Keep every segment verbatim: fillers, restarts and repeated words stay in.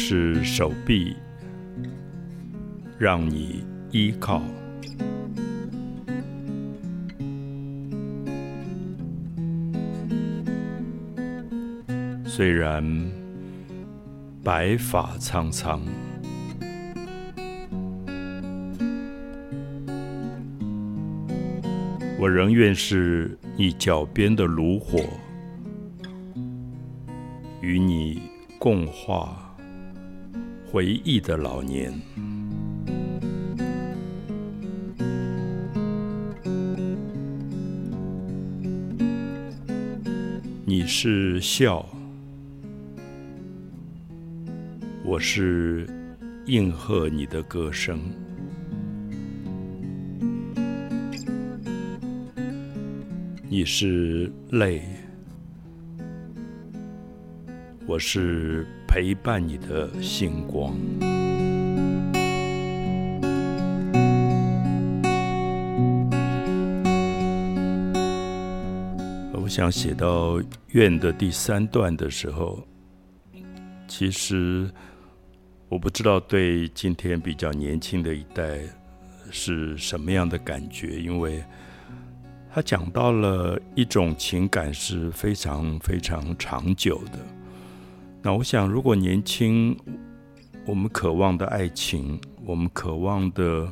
是手臂，让你依靠。虽然白发苍苍，我仍愿是你脚边的炉火，与你共话回忆的老年。你是笑，我是应和你的歌声。你是泪，我是陪伴你的星光。我想写到愿的第三段的时候，其实我不知道对今天比较年轻的一代是什么样的感觉，因为他讲到了一种情感是非常非常长久的。那我想，如果年轻，我们渴望的爱情，我们渴望的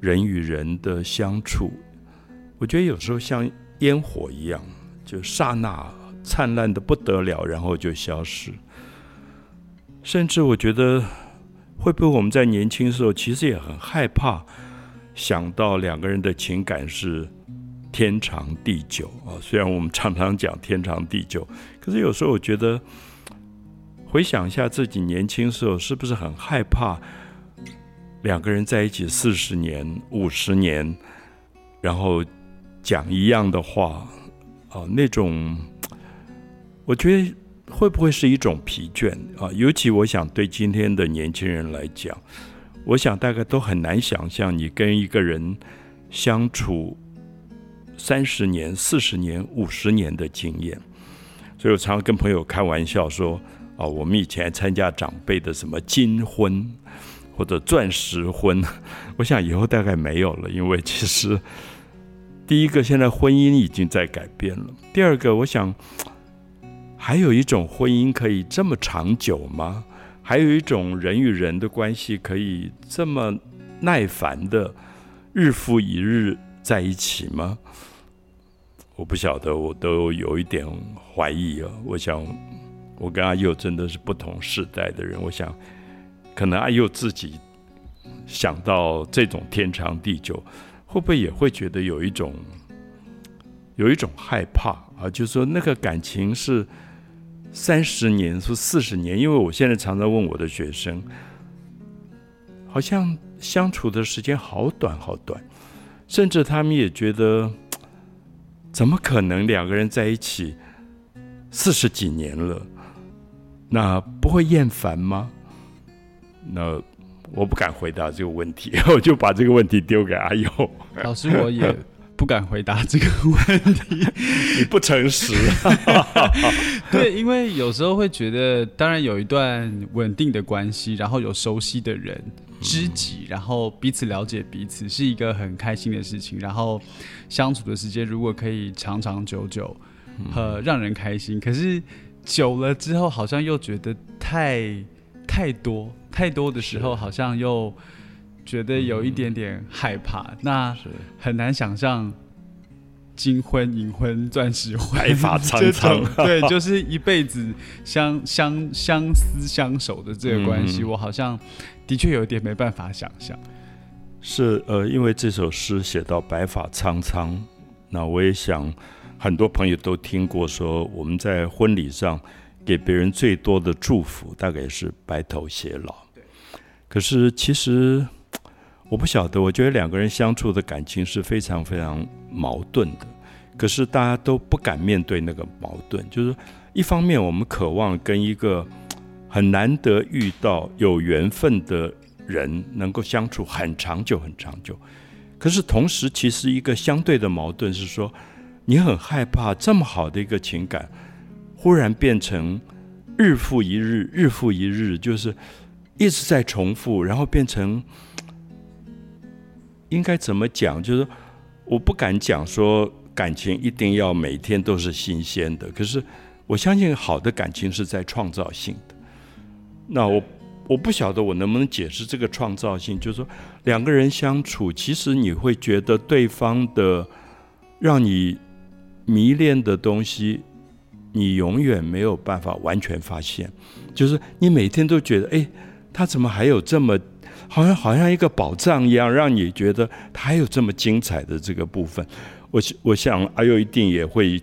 人与人的相处，我觉得有时候像烟火一样，就刹那灿烂的不得了，然后就消失。甚至我觉得，会不会我们在年轻的时候，其实也很害怕想到两个人的情感是天长地久啊？虽然我们常常讲天长地久，可是有时候我觉得，回想一下自己年轻时候，是不是很害怕两个人在一起四十年、五十年，然后讲一样的话啊？那种，我觉得会不会是一种疲倦啊？尤其我想对今天的年轻人来讲，我想大概都很难想象你跟一个人相处三十年、四十年、五十年的经验。所以我常常跟朋友开玩笑说。哦、我们以前参加长辈的什么金婚或者钻石婚，我想以后大概没有了，因为其实第一个，现在婚姻已经在改变了；第二个，我想还有一种婚姻可以这么长久吗？还有一种人与人的关系可以这么耐烦的日复一日在一起吗？我不晓得，我都有一点怀疑啊。我想我跟阿佑真的是不同世代的人，我想可能阿佑自己想到这种天长地久，会不会也会觉得有一种有一种害怕啊？就是说那个感情是三十年是四十年，因为我现在常常问我的学生，好像相处的时间好短好短，甚至他们也觉得怎么可能两个人在一起四十几年了，那不会厌烦吗？那我不敢回答这个问题，我就把这个问题丢给阿佑老师。我也不敢回答这个问题你不诚实对，因为有时候会觉得，当然有一段稳定的关系，然后有熟悉的人知己，然后彼此了解彼此，是一个很开心的事情。然后相处的时间如果可以长长久久，呃、让人开心。可是久了之后，好像又觉得太太多太多的时候，好像又觉得有一点点害怕。嗯、那很难想象金婚、银婚、钻石婚、白发苍苍，对，就是一辈子相相相思相守的这个关系，嗯、我好像的确有一点没办法想象。是呃，因为这首诗写到白发苍苍，那我也想。很多朋友都听过说，我们在婚礼上给别人最多的祝福大概是白头偕老。可是其实我不晓得，我觉得两个人相处的感情是非常非常矛盾的，可是大家都不敢面对那个矛盾。就是一方面我们渴望跟一个很难得遇到有缘分的人能够相处很长久很长久，可是同时其实一个相对的矛盾是说，你很害怕这么好的一个情感忽然变成日复一日日复一日，就是一直在重复，然后变成应该怎么讲，就是我不敢讲说感情一定要每天都是新鲜的，可是我相信好的感情是在创造性的。那我我不晓得我能不能解释这个创造性，就是说两个人相处，其实你会觉得对方的让你迷恋的东西你永远没有办法完全发现，就是你每天都觉得哎，他怎么还有这么好像好像一个宝藏一样，让你觉得他还有这么精彩的这个部分。我我想阿佑一定也会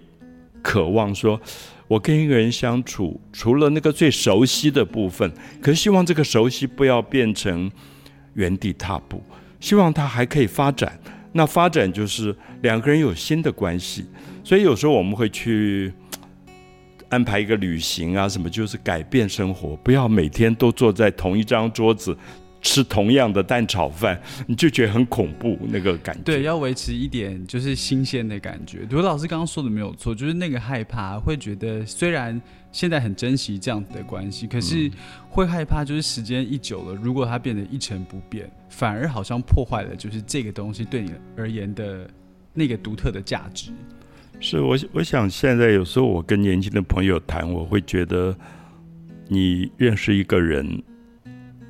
渴望说我跟一个人相处，除了那个最熟悉的部分，可是希望这个熟悉不要变成原地踏步，希望它还可以发展。那发展就是两个人有新的关系，所以有时候我们会去安排一个旅行啊，什么就是改变生活，不要每天都坐在同一张桌子吃同样的蛋炒饭，你就觉得很恐怖那个感觉。对，要维持一点就是新鲜的感觉。对，老师刚刚说的没有错，就是那个害怕会觉得虽然现在很珍惜这样的关系，可是会害怕就是时间一久了，如果它变得一成不变，反而好像破坏了就是这个东西对你而言的那个独特的价值。是， 我, 我想现在有时候我跟年轻的朋友谈，我会觉得你认识一个人，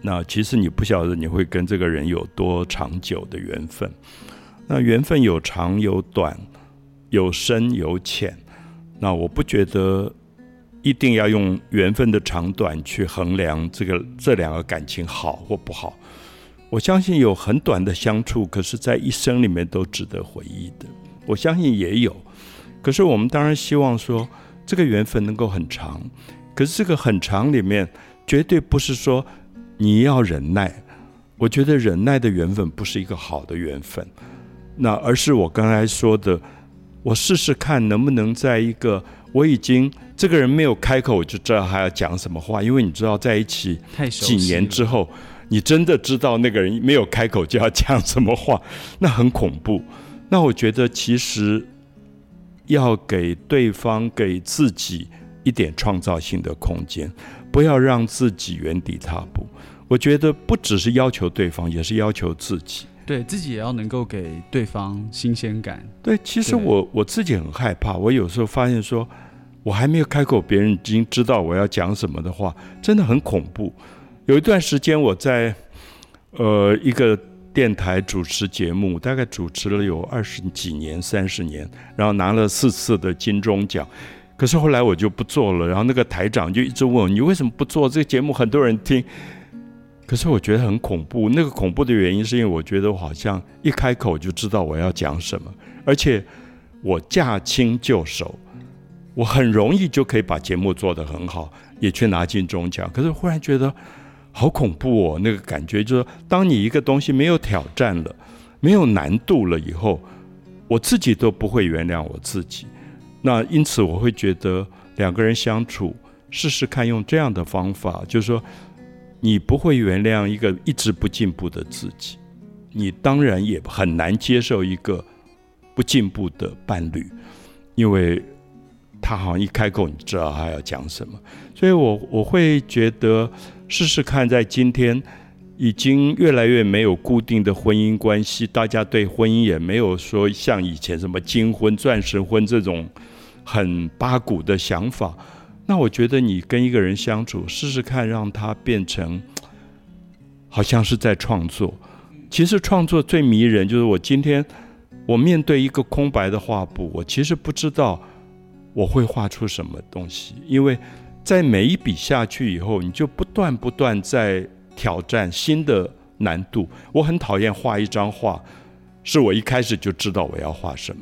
那其实你不晓得你会跟这个人有多长久的缘分。那缘分有长有短，有深有浅，那我不觉得一定要用缘分的长短去衡量这个这两个感情好或不好。我相信有很短的相处，可是在一生里面都值得回忆的，我相信也有。可是我们当然希望说这个缘分能够很长，可是这个很长里面绝对不是说你要忍耐，我觉得忍耐的缘分不是一个好的缘分，那而是我刚才说的，我试试看能不能在一个我已经这个人没有开口我就知道他要讲什么话，因为你知道在一起几年之后，你真的知道那个人没有开口就要讲什么话，那很恐怖。那我觉得其实要给对方给自己一点创造性的空间，不要让自己原地踏步。我觉得不只是要求对方，也是要求自己，对自己也要能够给对方新鲜感。对，其实 我, 我自己很害怕，我有时候发现说我还没有开口别人已经知道我要讲什么的话，真的很恐怖。有一段时间我在、呃、一个电台主持节目，大概主持了有二十几年三十年，然后拿了四次的金钟奖，可是后来我就不做了。然后那个台长就一直问我，你为什么不做这个节目，很多人听。可是我觉得很恐怖，那个恐怖的原因是因为我觉得我好像一开口就知道我要讲什么，而且我驾轻就熟，我很容易就可以把节目做得很好，也去拿金钟奖。可是忽然觉得好恐怖哦，那个感觉就是当你一个东西没有挑战了，没有难度了以后，我自己都不会原谅我自己。那因此我会觉得两个人相处试试看用这样的方法，就是说你不会原谅一个一直不进步的自己，你当然也很难接受一个不进步的伴侣，因为他好像一开口你知道他要讲什么。所以 我, 我会觉得试试看，在今天已经越来越没有固定的婚姻关系，大家对婚姻也没有说像以前什么金婚钻石婚这种很八股的想法，那我觉得你跟一个人相处试试看，让他变成好像是在创作。其实创作最迷人就是我今天我面对一个空白的画布，我其实不知道我会画出什么东西，因为在每一笔下去以后，你就不断不断在挑战新的难度。我很讨厌画一张画是我一开始就知道我要画什么，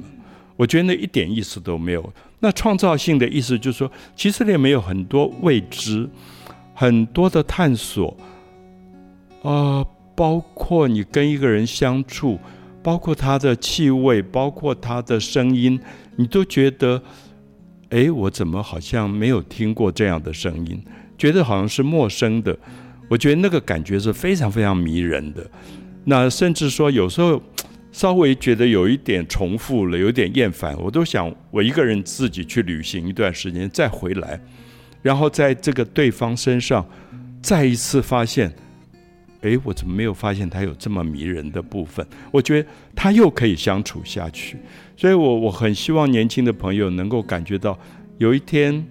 我觉得那一点意思都没有。那创造性的意思就是说其实里面有很多未知，很多的探索、呃、包括你跟一个人相处，包括他的气味，包括他的声音，你都觉得哎，我怎么好像没有听过这样的声音，觉得好像是陌生的。我觉得那个感觉是非常非常迷人的。那甚至说有时候稍微觉得有一点重复了，有点厌烦，我都想我一个人自己去旅行一段时间再回来，然后在这个对方身上再一次发现，哎，我怎么没有发现他有这么迷人的部分？我觉得他又可以相处下去。所以我我很希望年轻的朋友能够感觉到，有一天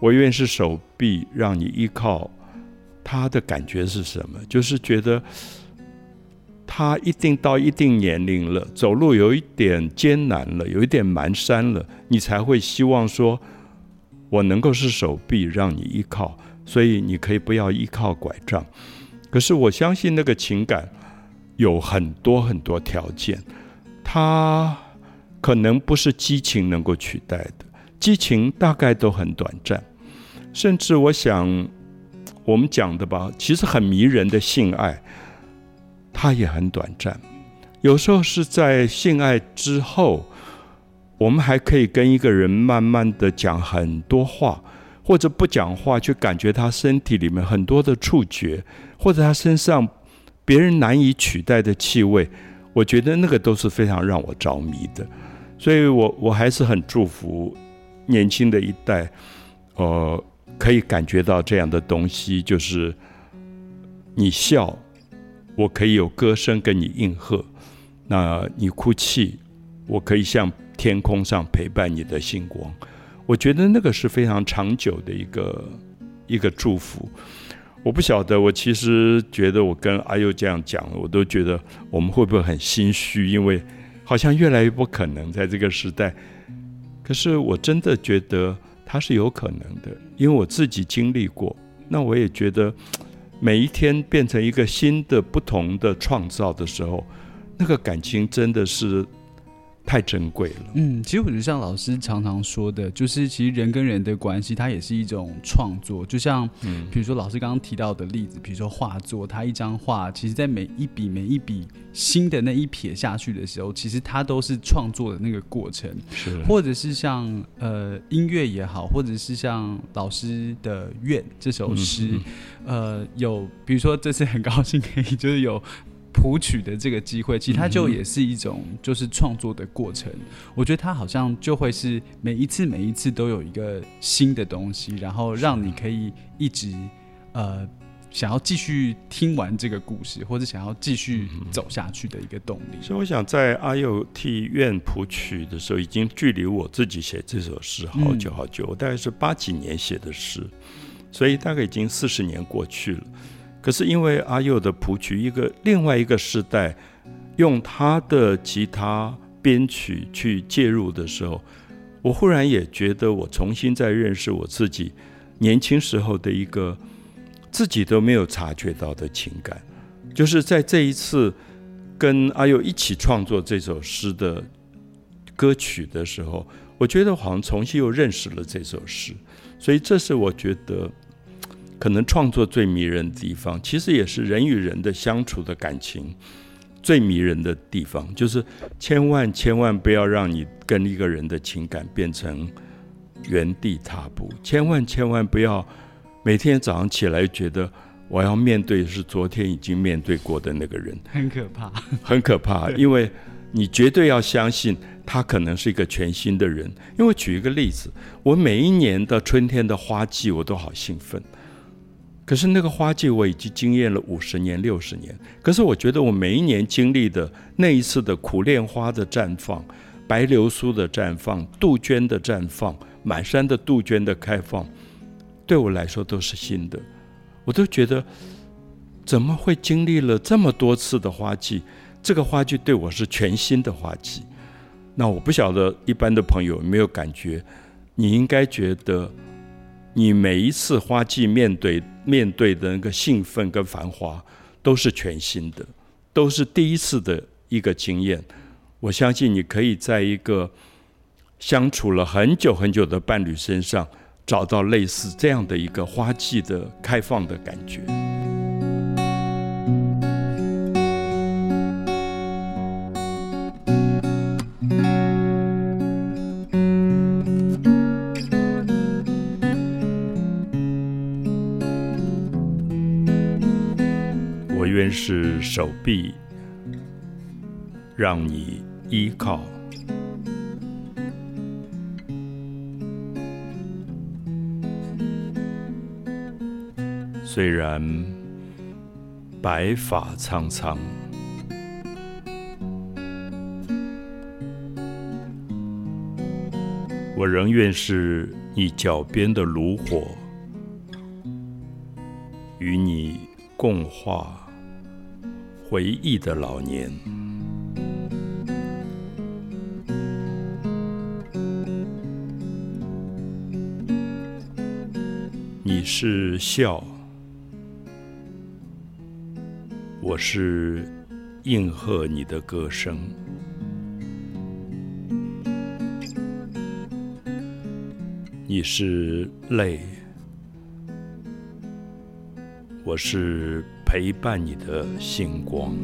我愿是手臂让你依靠。他的感觉是什么？就是觉得他一定到一定年龄了，走路有一点艰难了，有一点蹒跚了，你才会希望说我能够是手臂让你依靠，所以你可以不要依靠拐杖。可是我相信那个情感有很多很多条件，它可能不是激情能够取代的，激情大概都很短暂。甚至我想我们讲的吧，其实很迷人的性爱它也很短暂，有时候是在性爱之后我们还可以跟一个人慢慢的讲很多话，或者不讲话去感觉他身体里面很多的触觉，或者他身上别人难以取代的气味，我觉得那个都是非常让我着迷的。所以 我, 我还是很祝福年轻的一代，呃，可以感觉到这样的东西，就是你笑我可以有歌声跟你应和，那你哭泣我可以像天空上陪伴你的星光。我觉得那个是非常长久的一个一个祝福。我不晓得，我其实觉得我跟阿佑这样讲，我都觉得我们会不会很心虚，因为好像越来越不可能在这个时代。可是我真的觉得它是有可能的，因为我自己经历过，那我也觉得每一天变成一个新的不同的创造的时候，那个感情真的是太珍贵了。嗯，其实我就像老师常常说的，就是其实人跟人的关系它也是一种创作，就像比如说老师刚刚提到的例子，比如说画作，它一张画其实在每一笔每一笔新的那一撇下去的时候，其实它都是创作的那个过程，是或者是像、呃、音乐也好，或者是像老师的愿这首诗、嗯嗯、呃，有比如说这次很高兴可以就是有谱曲的这个机会，其实它就也是一种就是创作的过程、嗯、我觉得它好像就会是每一次每一次都有一个新的东西，然后让你可以一直呃想要继续听完这个故事，或者想要继续走下去的一个动力。所以我想在阿佑替愿谱曲的时候，已经距离我自己写这首诗好久好久、嗯、我大概是八几年写的诗，所以大概已经四十年过去了。可是因为阿佑的谱曲，一个另外一个时代用他的吉他编曲去介入的时候，我忽然也觉得我重新在认识我自己年轻时候的一个自己都没有察觉到的情感，就是在这一次跟阿佑一起创作这首诗的歌曲的时候，我觉得好像重新又认识了这首诗。所以这是我觉得可能创作最迷人的地方，其实也是人与人的相处的感情最迷人的地方，就是千万千万不要让你跟一个人的情感变成原地踏步，千万千万不要每天早上起来觉得我要面对是昨天已经面对过的那个人，很可怕很可怕因为你绝对要相信他可能是一个全新的人。因为举一个例子，我每一年的春天的花季我都好兴奋，可是那个花季我已经经验了五十年六十年，可是我觉得我每一年经历的那一次的苦楝花的绽放，白流苏的绽放，杜鹃的绽放，满山的杜鹃的开放，对我来说都是新的。我都觉得怎么会经历了这么多次的花季，这个花季对我是全新的花季。那我不晓得一般的朋友有没有感觉，你应该觉得你每一次花季面对面对的那个兴奋跟繁华都是全新的，都是第一次的一个经验。我相信你可以在一个相处了很久很久的伴侣身上找到类似这样的一个花季的开放的感觉。是手臂让你依靠，虽然白发苍苍，我仍愿是你脚边的炉火，与你共话回忆的老年。你是笑，我是应和你的歌声。你是泪，我是陪伴你的星光。